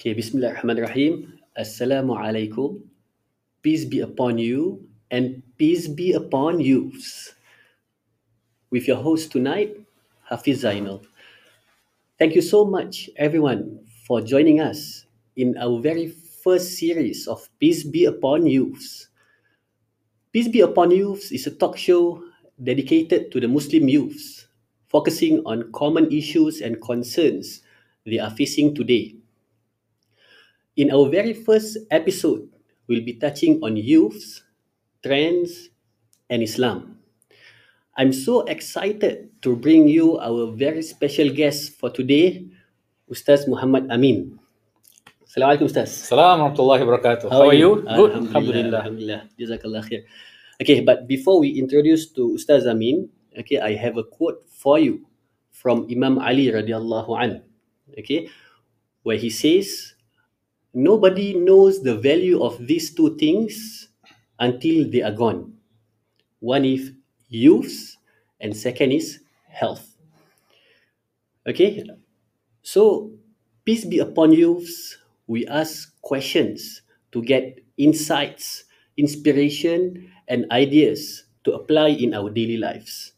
Okay, bismillahirrahmanirrahim. Assalamualaikum. Peace be upon you and peace be upon you. With your host tonight, Hafiz Zainal. Thank you so much everyone for joining us in our very first series of Peace Be Upon Youths. Peace Be Upon Youths is a talk show dedicated to the Muslim youths, focusing on common issues and concerns they are facing today. In our very first episode, we'll be touching on youths, trends, and Islam. I'm so excited to bring you our very special guest for today, Ustaz Muhammad Amin. Assalamualaikum, Ustaz. Assalamualaikum warahmatullahi wabarakatuh. How are you? Good. Alhamdulillah. Alhamdulillah. Jazakallah khair. Okay, but before we introduce to Ustaz Amin, okay, I have a quote for you from Imam Ali radhiyallahu an. Okay, where he says, "Nobody knows the value of these two things until they are gone. One is youth and second is health." Okay, so peace be upon youths. We ask questions to get insights, inspiration and ideas to apply in our daily lives.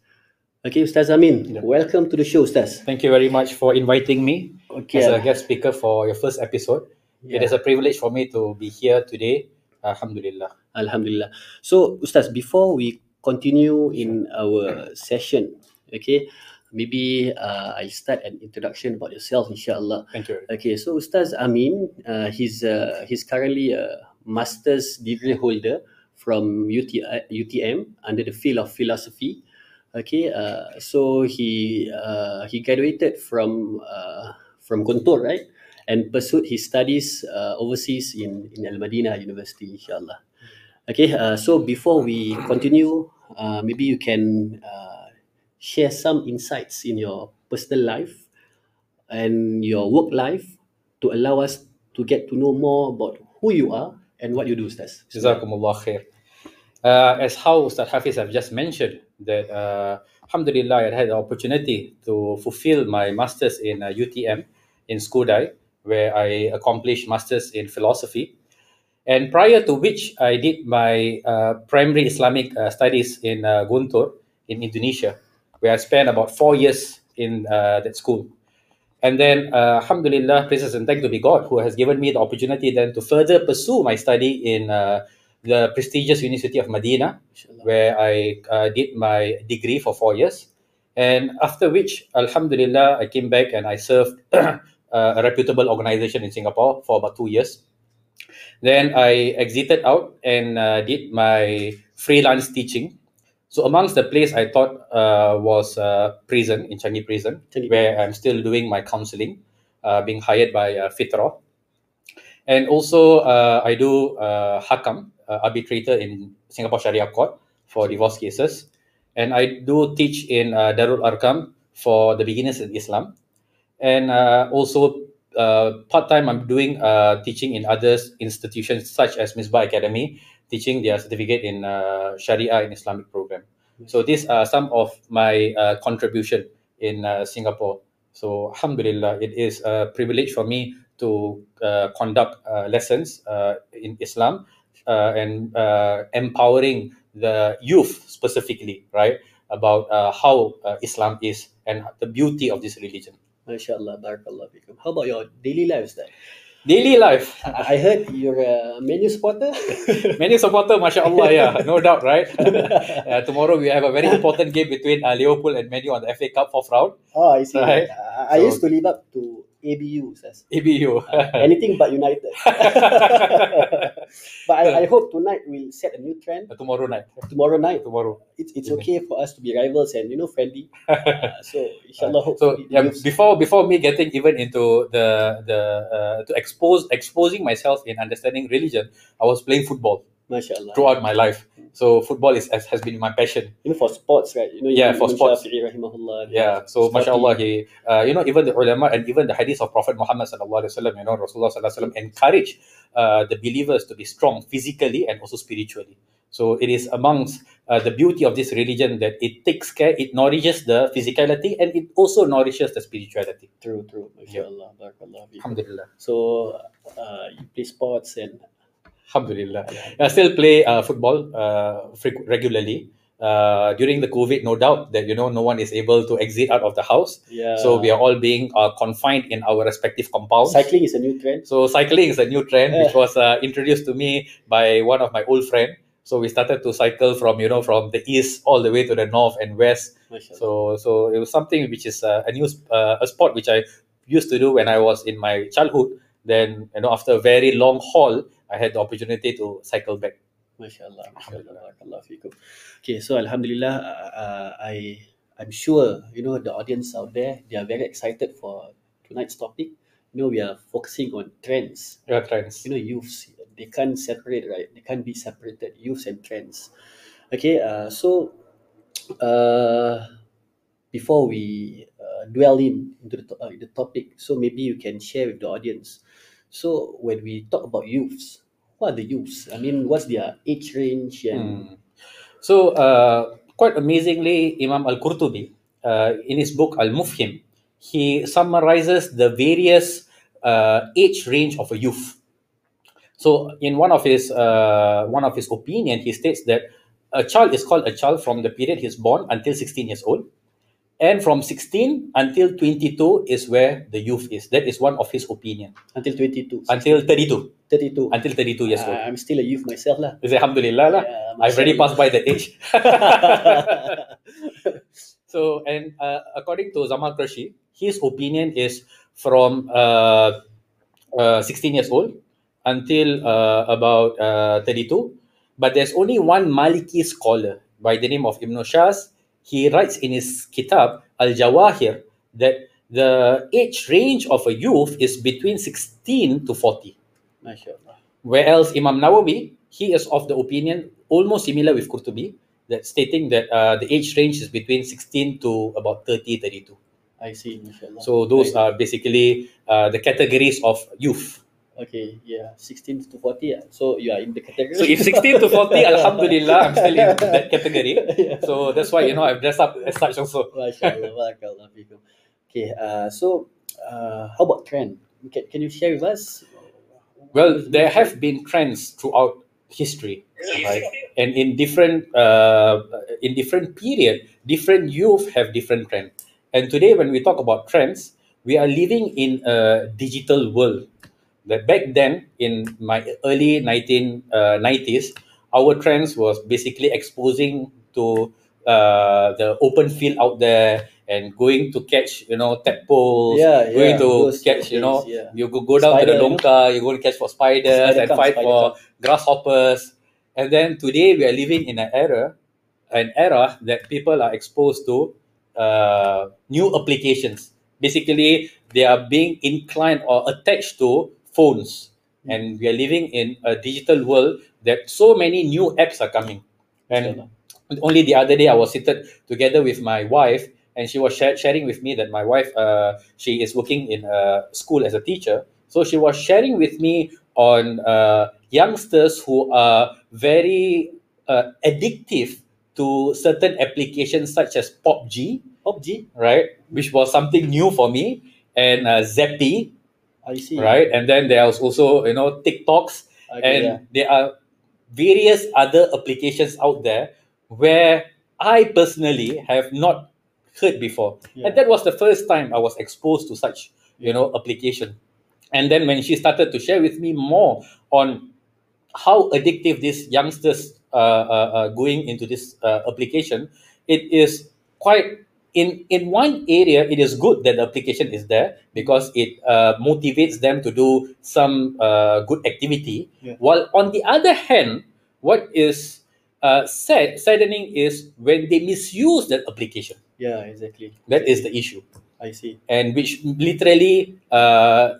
Okay, Ustaz Amin, welcome to the show, Ustaz. Thank you very much for inviting me as a guest speaker for your first episode. Yeah. It is a privilege for me to be here today. Alhamdulillah. Alhamdulillah. So, Ustaz, before we continue in our session, okay, maybe I'll start an introduction about yourself, insyaAllah. Thank you. Okay, so Ustaz Amin, he's currently a master's degree holder from UTM under the field of philosophy. Okay, so he graduated from Gontor, right? And pursued his studies overseas in Al Madina University, insyaAllah. Okay, so before we continue, maybe you can share some insights in your personal life and your work life to allow us to get to know more about who you are and what you do, Ustaz. Jazakumullah khair. As how Ustaz Hafiz have just mentioned, that alhamdulillah, I had the opportunity to fulfill my master's in UTM in Skudai, where I accomplished Masters in Philosophy, and prior to which I did my primary Islamic studies in Gontor in Indonesia, where I spent about 4 years in that school. And then alhamdulillah, praises and thanks to be God who has given me the opportunity then to further pursue my study in the prestigious University of Medina, where I did my degree for 4 years, and after which alhamdulillah I came back and I served a reputable organization in Singapore for about 2 years. Then I exited out and did my freelance teaching. So amongst the place I taught was prison, in Changi Prison, where I'm still doing my counseling, being hired by Fitrah. And also I do Hakam, arbitrator in Singapore Sharia Court for divorce cases. And I do teach in Darul Arkam for the beginners in Islam. And also part-time I'm doing teaching in other institutions such as Mizbah Academy, teaching their certificate in Sharia and Islamic program. So these are some of my contribution in Singapore. So alhamdulillah, it is a privilege for me to conduct lessons in Islam and empowering the youth specifically, right, about how Islam is and the beauty of this religion. MashaAllah, barakallahu fikum. How about your daily lives then? Daily life. I heard you're a Manu supporter. Manu supporter, MashaAllah, yeah, no doubt, right? Tomorrow we have a very important game between Liverpool and Manu on the FA Cup fourth round. Oh, I see. Right? I used to live up to ABU, says. ABU. Anything but United. But I hope tonight we'll set a new trend. Tomorrow night. Tomorrow night. Tomorrow. It's okay for us to be rivals and, you know, friendly. So inshallah. So yeah, before me getting even into the to exposing myself in understanding religion, I was playing football. MashaAllah. Throughout my life. So football has been my passion. Even for sports, right? You know, yeah, for sports. Yeah, so MashaAllah, he, you know, even the ulama and even the hadith of Prophet Muhammad sallallahu alaihi wasallam, you know, Rasulullah sallallahu alaihi wasallam encouraged the believers to be strong physically and also spiritually. So it is amongst the beauty of this religion that it takes care, it nourishes the physicality and it also nourishes the spirituality. True, true. MashaAllah, barakallah. Alhamdulillah. So you play sports and... Alhamdulillah. I still play football regularly. During the COVID, no doubt that, you know, no one is able to exit out of the house. Yeah. So we are all being confined in our respective compounds. Cycling is a new trend. So cycling is a new trend, which was introduced to me by one of my old friends. So we started to cycle from, you know, from the east all the way to the north and west. So it was something which is a sport which I used to do when I was in my childhood. Then, you know, after a very long haul, I had the opportunity to cycle back. MashaAllah, MashaAllah, barakallahu fikum. Okay, so Alhamdulillah, I'm sure, you know, the audience out there, they are very excited for tonight's topic. You know, we are focusing on trends. Yeah, trends. You know, youths, they can't separate, right? They can't be separated, youths and trends. Okay, so before we dwell into the topic, so maybe you can share with the audience. So when we talk about youths, what are the youths? I mean, what's their age range? And... So, quite amazingly, Imam Al-Qurtubi, in his book Al-Mufhim, he summarizes the various age range of a youth. So, in one of his opinion, he states that a child is called a child from the period he's born until 16 years old. And from 16 until 22 is where the youth is. That is one of his opinion. Until 22. 16. Until 32. Until 32 years old. I'm still a youth myself lah. Alhamdulillah lah. Yeah, I've already passed by the age. So, and according to Zamal Qureshi, his opinion is from 16 years old until about 32. But there's only one Maliki scholar by the name of Ibn Shaz. He writes in his kitab, Al-Jawahir, that the age range of a youth is between 16 to 40. MashaAllah. Whereas Imam Nawawi, he is of the opinion, almost similar with Qurtubi, that stating that the age range is between 16 to about 30, 32. I see, MashaAllah. So those are basically the categories of youth. Okay, yeah, 16 to 40. So you are in the category. So if 16 to 40, Alhamdulillah, I'm still in that category. Yeah. So that's why, you know, I've dressed up as such also. Okay, so how about trend? Can you share with us? Well, there have been trends throughout history, right? And in different period, different youth have different trends. And today, when we talk about trends, we are living in a digital world. That back then, in my early 1990s, our trends was basically exposing to the open field out there and going to catch, you know, tadpoles, you go down spider, to the longka, you go to catch for spiders and fight for grasshoppers. And then today we are living in an era that people are exposed to new applications. Basically, they are being inclined or attached to phones. And we are living in a digital world that so many new apps are coming. And only the other day, I was seated together with my wife, and she was sharing with me that my wife, she is working in a school as a teacher. So she was sharing with me on youngsters who are very addictive to certain applications such as PopG, right, which was something new for me. And Zappy, I see. Right, and then there was also, you know, TikToks, there are various other applications out there where I personally have not heard before, and that was the first time I was exposed to such, you know, application. And then when she started to share with me more on how addictive these youngsters are going into this application, it is quite. In one area, it is good that the application is there because it motivates them to do some good activity. Yeah. While on the other hand, what is saddening is when they misuse that application. Yeah, exactly. That is the issue. I see. And which literally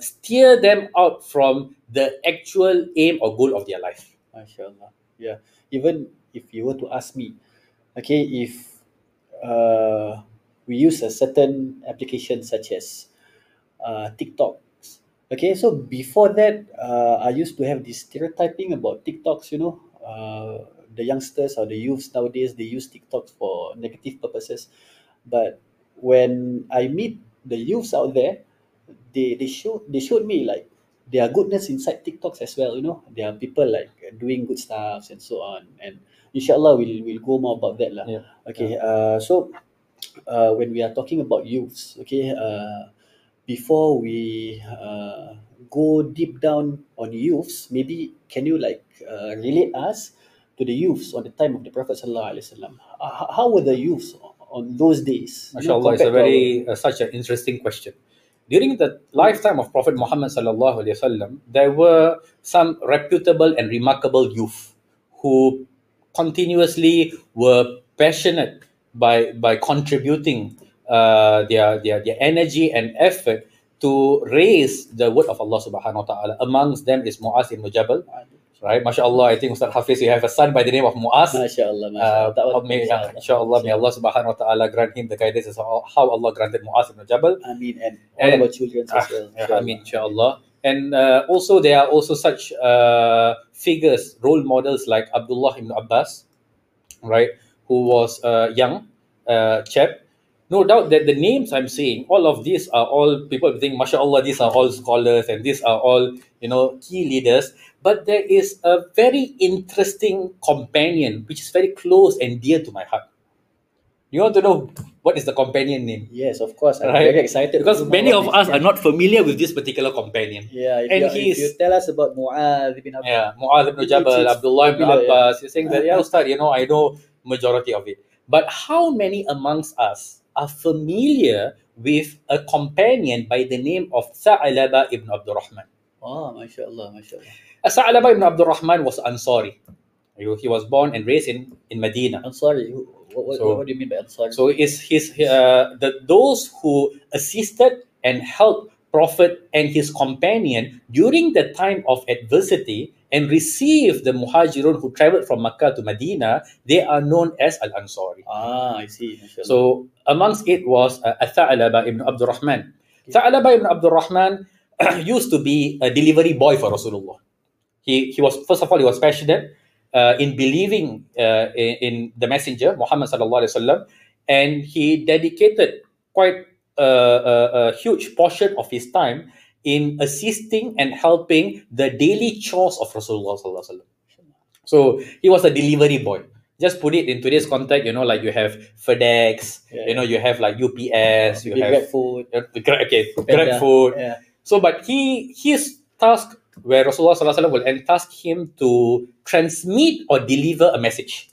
steer them out from the actual aim or goal of their life. MashaAllah. Yeah. Even if you were to ask me, okay, if... we use a certain application such as TikToks. Okay, so before that, I used to have this stereotyping about TikToks, you know, the youngsters or the youths nowadays, they use TikTok for negative purposes. But when I meet the youths out there, they showed me like there are goodness inside TikToks as well. You know, there are people like doing good stuff and so on. And inshallah, we'll go more about that lah. Yeah. Okay. Yeah. So when we are talking about youths, okay. Before we go deep down on youths, maybe can you like relate us to the youths on the time of the Prophet sallallahu alaihi wasallam? How were the youths on those days? MashaAllah, it's a very such an interesting question. During the lifetime of Prophet Muhammad sallallahu alaihi wasallam, there were some reputable and remarkable youth who continuously were passionate by contributing their energy and effort to raise the word of Allah subhanahu wa ta'ala. Amongst them is Mu'az ibn Jabal, right? MashaAllah, I think Ustaz Hafiz, you have a son by the name of Mu'az. MashaAllah, MashaAllah. InsyaAllah, may Allah subhanahu wa ta'ala grant him the guidance as how Allah granted Mu'az ibn Jabal. Ameen, and all of our children as well. Ameen, insyaAllah. And also, there are also such figures, role models like Abdullah Ibn Abbas, right? Who was a young chap. No doubt that the names I'm saying, all of these are all people think, MashaAllah, these are all scholars and these are all, you know, key leaders. But there is a very interesting companion which is very close and dear to my heart. You want to know what is the companion name? Yes, of course. I'm very excited. Because many of us are not familiar with this particular companion. Yeah, if you tell us about Mu'az ibn Abbas. Yeah, Mu'az ibn Jabal, Abdullah ibn Abbas. You're saying that, yeah, Ustaz, you know, I know majority of it. But how many amongst us are familiar with a companion by the name of Tha'laba ibn Abdul Rahman? Oh, mashallah, mashallah. Tha'laba ibn Abdul Rahman was Ansari. He was born and raised in Medina. Ansari, what do you mean by Ansari? So it's those who assisted and helped Prophet and his companion during the time of adversity and received the Muhajirun who traveled from Makkah to Medina, they are known as Al-Ansari. Ah, I see. Inshallah. So amongst it was Tha'laba ibn Abdul Rahman. Okay. Tha'laba ibn Abdul Rahman used to be a delivery boy for Rasulullah. He was passionate in believing in the messenger, Muhammad sallallahu alaihi wasallam, and he dedicated quite a huge portion of his time in assisting and helping the daily chores of Rasulullah sallallahu alaihi wasallam. So he was a delivery boy. Just put it in today's context, you know, like you have FedEx, you know, you have like UPS, you have food, Grab food. Yeah. So, but his task where Rasulullah sallallahu alaihi wasallam will entrust him to transmit or deliver a message.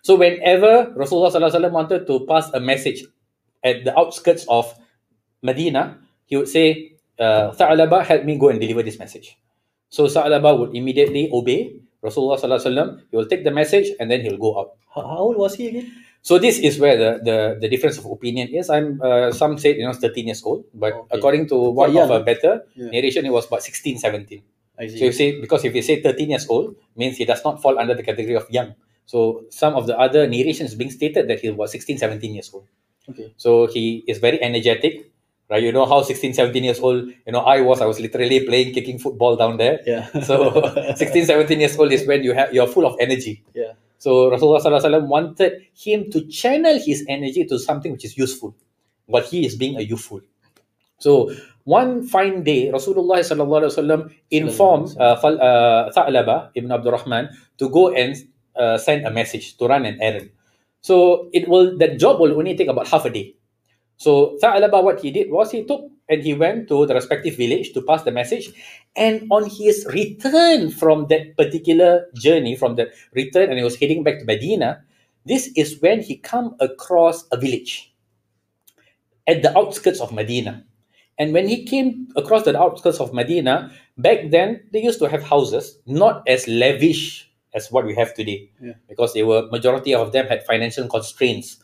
So whenever Rasulullah sallallahu alaihi wasallam wanted to pass a message at the outskirts of Medina, he would say, Tha'laba, help me go and deliver this message. So Tha'laba would immediately obey Rasulullah sallallahu alaihi wasallam. He will take the message and then he'll go out. How old was he again? So this is where the difference of opinion is. Some said, you know, 13 years old, but according to one of a better narration, it was about 16, 17. I see. So you see, because if you say 13 years old, means he does not fall under the category of young. So some of the other narrations being stated that he was 16, 17 years old. Okay. So he is very energetic. Right, you know how 16, 17 years old, you know, I was literally playing, kicking football down there. Yeah. So 16, 17 years old is when you're full of energy. Yeah. So Rasulullah sallallahu alaihi wasallam wanted him to channel his energy to something which is useful, but he is being a youthful. So one fine day, Rasulullah sallallahu alaihi wasallam informed Tha'laba ibn Abdul Rahman to go and send a message, to run an errand. So that job will only take about half a day. So Tha'laba, what he did was he took and he went to the respective village to pass the message. And on his return from that particular journey, and he was heading back to Medina, this is when he came across a village at the outskirts of Medina. And when he came across the outskirts of Medina, back then they used to have houses, not as lavish as what we have today, because majority of them had financial constraints.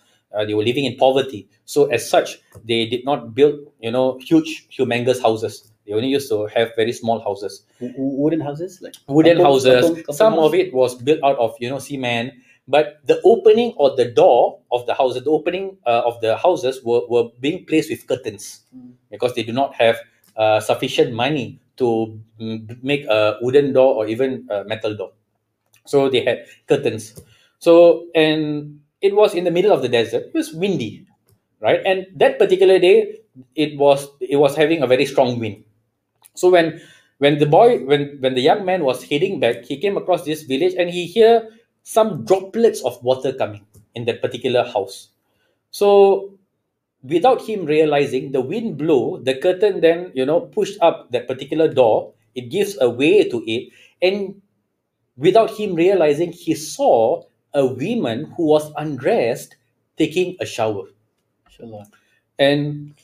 They were living in poverty. So as such, they did not build, you know, huge, humongous houses. They only used to have very small houses. Wooden houses? Like wooden houses. Some of it was built out of, you know, cement. But the opening or the door of the houses, were being placed with curtains because they do not have sufficient money to make a wooden door or even a metal door. So they had curtains. So, and it was in the middle of the desert. It was windy, right? And that particular day, it was having a very strong wind. So when the young man was heading back, he came across this village and he heard some droplets of water coming in that particular house. So without him realizing, the wind blew, the curtain then, pushed up that particular door. It gives a way to it. And without him realizing, he saw a woman who was undressed taking a shower. Inshallah. And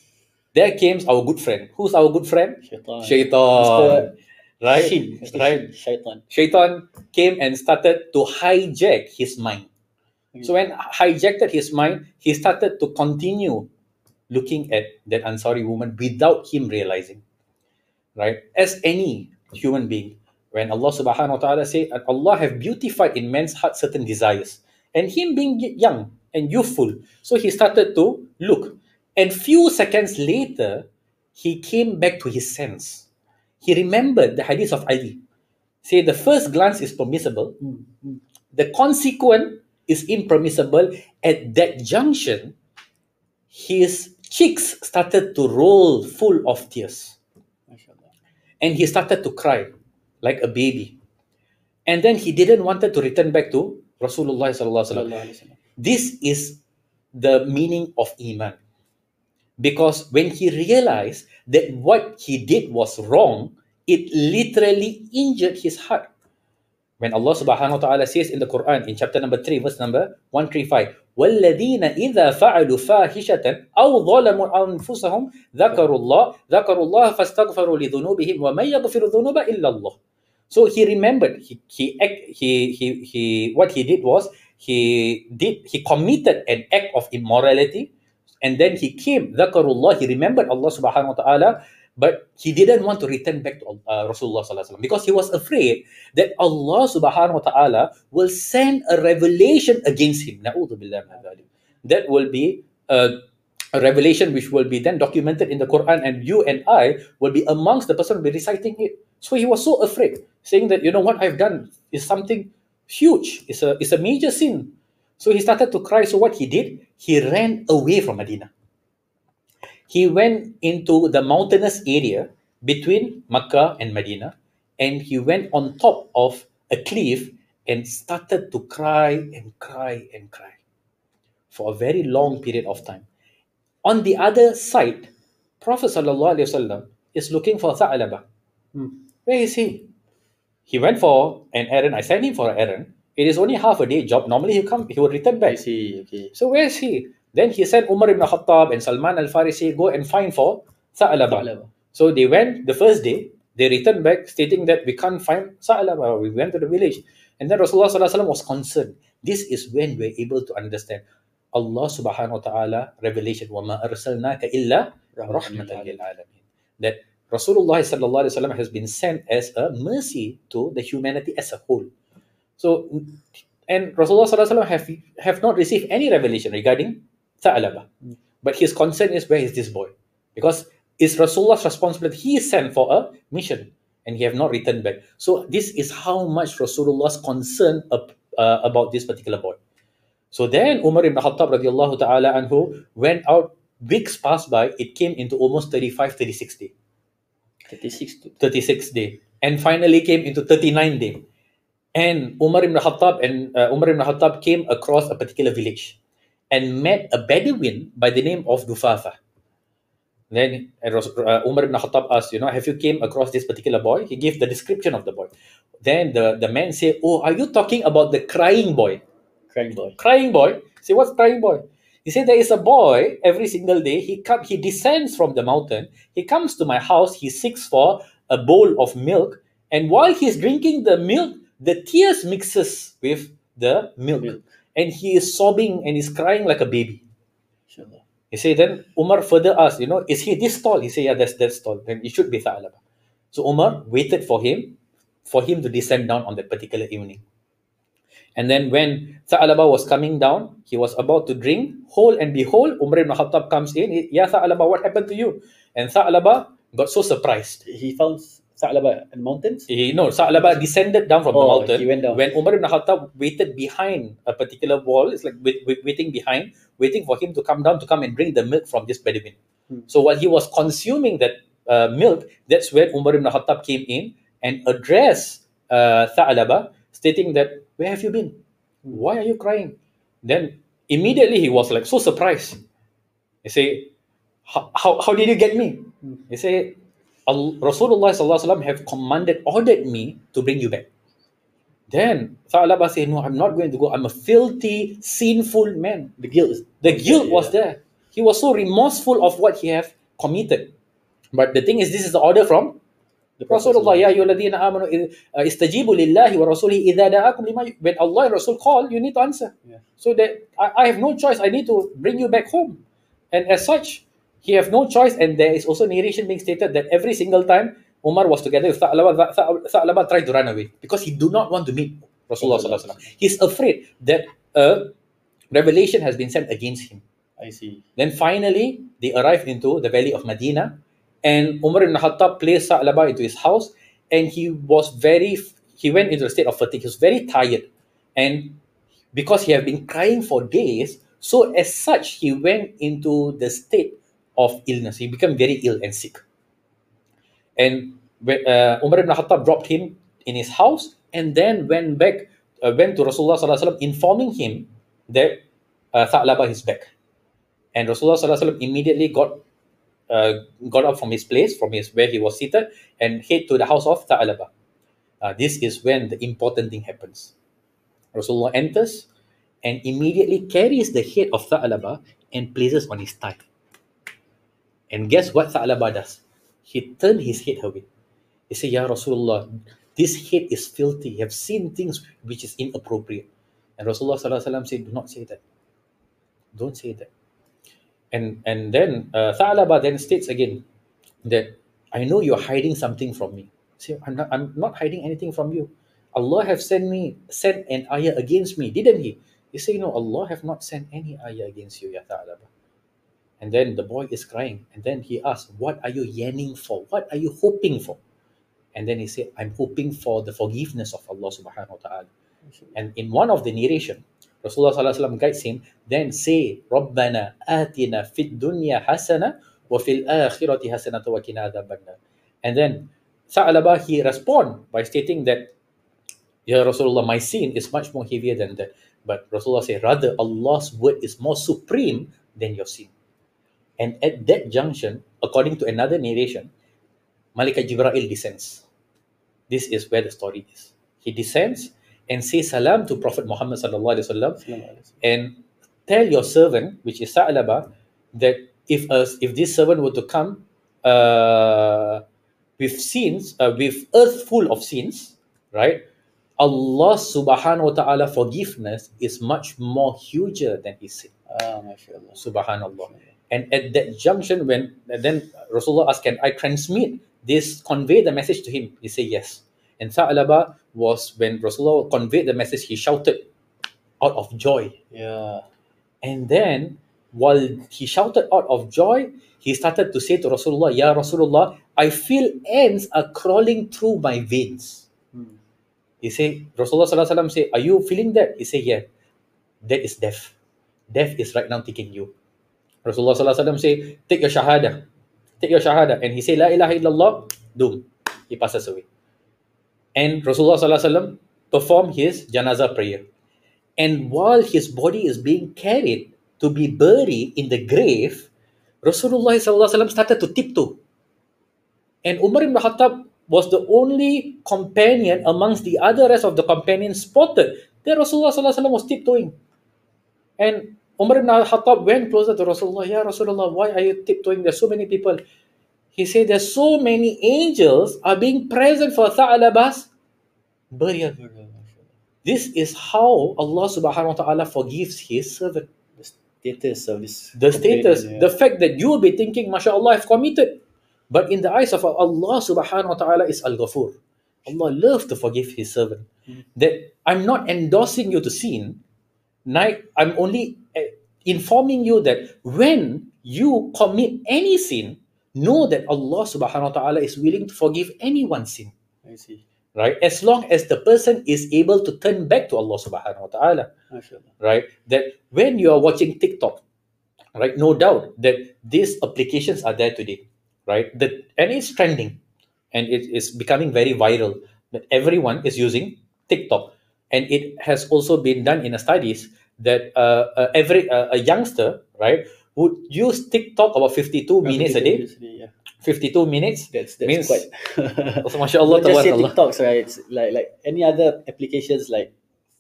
there came our good friend. Who's our good friend? Shaitan. Right? Shaitan came and started to hijack his mind. So when hijacked his mind, he started to continue looking at that Ansari woman without him realizing. Right? As any human being, when Allah subhanahu wa ta'ala says, Allah have beautified in man's heart certain desires. And him being young and youthful, so he started to look. And few seconds later, he came back to his sense. He remembered the hadith of Ali. Say the first glance is permissible. The consequent is impermissible. At that junction, his cheeks started to roll full of tears. And he started to cry like a baby. And then he didn't want to return back to Rasulullah sallallahu alaihi wasallam. This is the meaning of Iman. Because when he realized that what he did was wrong, it literally injured his heart. When Allah subhanahu wa ta'ala says in the Quran, in chapter number 3, verse number 135, وَالَّذِينَ إِذَا فَعَلُوا فَاحِشَةً أَوْ ظَلَمُوا أَنفُسَهُمْ ذَكَرُوا اللَّهَ فَاسْتَغْفَرُوا لِذُنُوبِهِمْ وَمَنْ يَغْفِرُ الذُّنُوبَ إِلَّا اللَّهُ. So he remembered, what he did was, he committed an act of immorality. And then he came, Dhakarullah, he remembered Allah subhanahu wa ta'ala, but he didn't want to return back to Rasulullah sallallahu alaihi wasallam because he was afraid that Allah subhanahu wa ta'ala will send a revelation against him. Na'udhu billah min dhalik. That will be a revelation which will be then documented in the Quran, and you and I will be amongst the person who will be reciting it. So he was so afraid, saying that, what I've done is something huge. It's a major sin. So he started to cry. So what he did, he ran away from Medina. He went into the mountainous area between Makkah and Medina, and he went on top of a cliff and started to cry and cry and cry for a very long period of time. On the other side, Prophet sallallahu alaihi wasallam is looking for Tha'laba. Where is he? He went for an errand. I sent him for an errand. It is only half a day job. Normally he would return back. I see, okay. So where is he? Then he sent Umar ibn Khattab and Salman al Farisi, go and find for Tha'laba. So they went the first day, they returned back stating that we can't find Tha'laba. We went to the village. And then Rasulullah sallallahu alaihi wasallam was concerned. This is when we're able to understand Allah subhanahu wa ta'ala revelation. وَمَا أَرْسَلْنَاكَ إِلَّا رَحْمَةً لِلْعَالَمِينَ. That Rasulullah sallallahu alaihi wasallam has been sent as a mercy to the humanity as a whole. So, and Rasulullah sallallahu alaihi wasallam have not received any revelation regarding Tha'laba. But his concern is, where is this boy? Because it's Rasulullah's responsibility. He is sent for a mission and he have not returned back. So this is how much Rasulullah's concern about this particular boy. So then Umar ibn Khattab radiyallahu ta'ala anhu went out. Weeks passed by. It came into almost 36 day. 36 day. And finally came into 39 day. And Umar ibn Khattab came across a particular village and met a Bedouin by the name of Dufafa. Then Umar ibn Khattab asked, have you came across this particular boy? He gave the description of the boy. Then the man said, oh, are you talking about the crying boy? Crying boy? Say, what's crying boy? He said, there is a boy, every single day, he descends from the mountain, he comes to my house, he seeks for a bowl of milk, and while he's drinking the milk, the tears mixes with the milk. And he is sobbing and is crying like a baby. Inshallah. He said, then Umar further asked, is he this tall? He said, yeah, that's tall. Then it should be Tha'laba. So Umar waited for him to descend down on that particular evening. And then when Tha'laba was coming down, he was about to drink. Whole and behold, Umar ibn Khattab comes in. Yeah, Tha'laba, what happened to you? And Tha'laba got so surprised. He found Tha'laba in the mountains? No, Tha'laba descended down from the mountain. He went down. When Umar ibn Khattab waited behind a particular wall, it's like waiting behind, waiting for him to come down to come and drink the milk from this Bedouin. So while he was consuming that milk, that's where Umar ibn Khattab came in and addressed Tha'laba, stating that, where have you been? Why are you crying? Then immediately he was like so surprised. He said, how did you get me? He said, Rasulullah ﷺ have ordered me to bring you back. Then Tha'laba said, no, I'm not going to go. I'm a filthy, sinful man. The guilt was there. He was so remorseful of what he have committed. But the thing is, this is the order from the Rasulullah. Ya ayyuhalladhina amanu istajibu lillahi wa rasulihi idha da'akum lima. When Allah and Rasul call, you need to answer. Yeah. So that I have no choice. I need to bring you back home. And as such, he have no choice, and there is also narration being stated that every single time Umar was together with Tha'laba, Tha'laba tried to run away because he do not want to meet Rasulullah sallallahu alaihi wasallam. He's afraid that a revelation has been sent against him. I see. Then finally, they arrived into the valley of Medina, and Umar ibn Khattab placed Tha'laba into his house, and he went into a state of fatigue. He was very tired, and because he had been crying for days, so as such, he went into the state of illness. He became very ill and sick. And Umar ibn Khattab dropped him in his house and then went to Rasulullah sallallahu alaihi wasallam, informing him that Tha'laba is back. And Rasulullah sallallahu alaihi wasallam immediately got up from his place, where he was seated, and head to the house of Tha'laba. This is when the important thing happens. Rasulullah enters and immediately carries the head of Tha'laba and places on his thigh. And guess what Tha'laba does? He turned his head away. He said, Ya Rasulullah, this head is filthy. You have seen things which is inappropriate. And Rasulullah ﷺ said, do not say that. Don't say that. And then Tha'laba then states again that, I know you're hiding something from me. Say, I'm not hiding anything from you. Allah have sent an ayah against me, didn't he? He said, no, Allah have not sent any ayah against you, Ya Tha'laba. And then the boy is crying. And then he asks, what are you yearning for? What are you hoping for? And then he said, I'm hoping for the forgiveness of Allah subhanahu wa ta'ala. And in one of the narration, Rasulullah sallallahu alaihi wasallam guides him, then say, Rabbana atina fid dunya hasana wa fil akhirati hasana wa qina adhaban nar. And then Tha'laba, he responds by stating that, Ya Rasulullah, my sin is much more heavier than that. But Rasulullah said, rather Allah's word is more supreme than your sin. And at that junction, according to another narration, Malaikat Jibrail descends. This is where the story is. He descends and says salam to Prophet Muhammad sallallahu alaihi wasallam, and tell your servant, which is Tha'laba, that if this servant were to come with sins, with earth full of sins, right? Allah subhanahu wa ta'ala forgiveness is much more huger than his sin. Mashallah. Subhanallah. And at that junction, when then Rasulullah asked, can I transmit this, convey the message to him? He said, yes. And Tha'laba was, when Rasulullah conveyed the message, he shouted out of joy. Yeah. And then, while he shouted out of joy, he started to say to Rasulullah, Ya Rasulullah, I feel ants are crawling through my veins. He said, Rasulullah sallallahu alaihi wasallam said, are you feeling that? He said, yeah. That is death. Death is right now taking you. Rasulullah sallallahu alaihi wasallam say, take your shahada. Take your shahada. And he say, La ilaha illallah, doom. He passes away. And Rasulullah sallallahu alaihi wasallam performed his janazah prayer. And while his body is being carried to be buried in the grave, Rasulullah sallallahu alaihi wasallam started to tiptoe. And Umar ibn Khattab was the only companion amongst the other rest of the companions spotted that Rasulullah sallallahu alaihi wasallam was tiptoeing. And Umar ibn al-Khattab went closer to Rasulullah. Ya Rasulullah, why are you tiptoeing? There's so many people. He said, there's so many angels are being present for Tha'laba's burial. This is how Allah subhanahu wa ta'ala forgives his servant. The status of this. The status. Yeah. The fact that you will be thinking, MashaAllah, I've committed. But in the eyes of Allah subhanahu wa ta'ala is Al-Ghafur. Allah loves to forgive his servant. That I'm not endorsing you to sin. I'm only informing you that when you commit any sin, know that Allah subhanahu wa ta'ala is willing to forgive anyone's sin. I see. Right? As long as the person is able to turn back to Allah subhanahu wa ta'ala. Right? That when you are watching TikTok, right? No doubt that these applications are there today. Right? That, and it's trending. And it is becoming very viral. That everyone is using TikTok. And it has also been done in a studies that a youngster, right, would use TikTok about 52 minutes a day. Yeah. 52 minutes. That's means quite. Also, mashallah, not just say TikToks, right? It's like any other applications like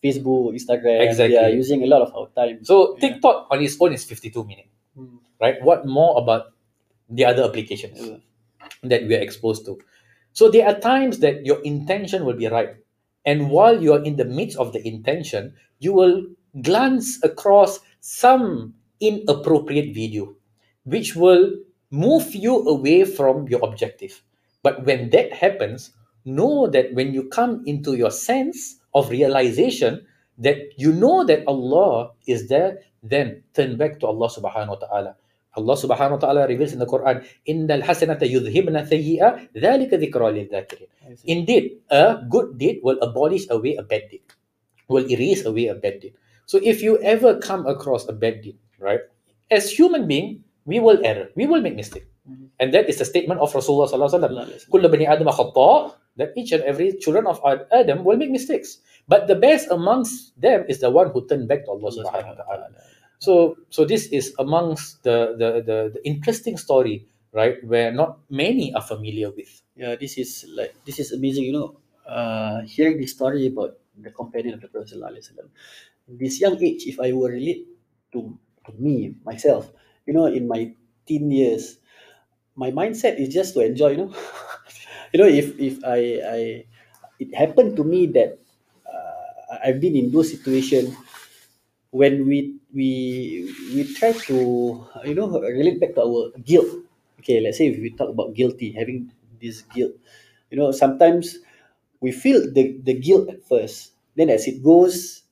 Facebook, Instagram. Exactly. They are using a lot of our time. So TikTok on its own is 52 minutes, right? What more about the other applications that we are exposed to? So there are times that your intention will be right. And while you are in the midst of the intention, you will glance across some inappropriate video, which will move you away from your objective. But when that happens, know that when you come into your sense of realization that you know that Allah is there, then turn back to Allah subhanahu wa ta'ala. Allah subhanahu wa ta'ala reveals in the Quran, Innal hasanata yudhibna sayyi'a, dhalika dhikra lil dhakirin. Indeed, a good deed will abolish away a bad deed, will erase away a bad deed. So if you ever come across a bad deed, right, as human being, we will err, we will make mistake. And that is the statement of Rasulullah sallallahu alaihi wasallam. Kullu bani adam khata', that each and every children of Adam will make mistakes. But the best amongst them is the one who turned back to Allah subhanahu wa ta'ala. So this is amongst the interesting story, right, where not many are familiar with. Yeah, this is amazing. You know, hearing this story about the companion of the Prophet sallallahu alaihi wasallam, this young age, if I were relate to me myself, you know, in my teen years, my mindset is just to enjoy. You know, you know, if I it happened to me that I've been in those situations. When we try to, you know, relate back to our guilt. Okay, let's say if we talk about guilty, having this guilt, you know, sometimes we feel the guilt at first. Then as it goes,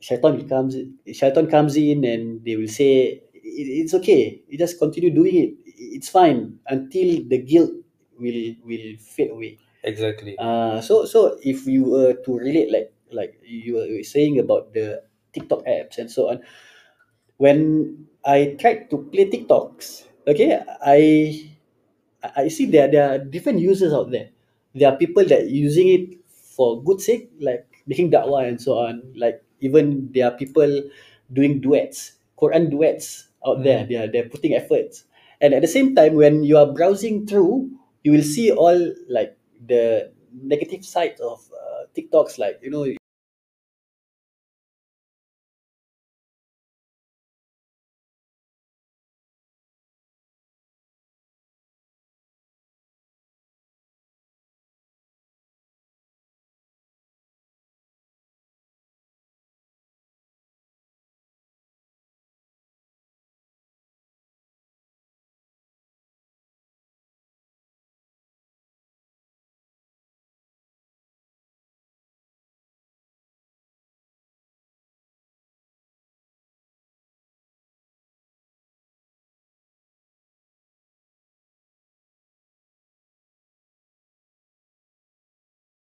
Shaitan comes in and they will say, it's okay, you just continue doing it. It's fine until the guilt will fade away. Exactly. So if you were to relate like you were saying about the TikTok apps and so on. When I tried to play TikToks, okay, I see there are different users out there. There are people that are using it for good sake, like making da'wah and so on. Like even there are people doing duets, Quran duets out there. They're putting efforts. And at the same time, when you are browsing through, you will see all like the negative sides of TikToks, like, you know,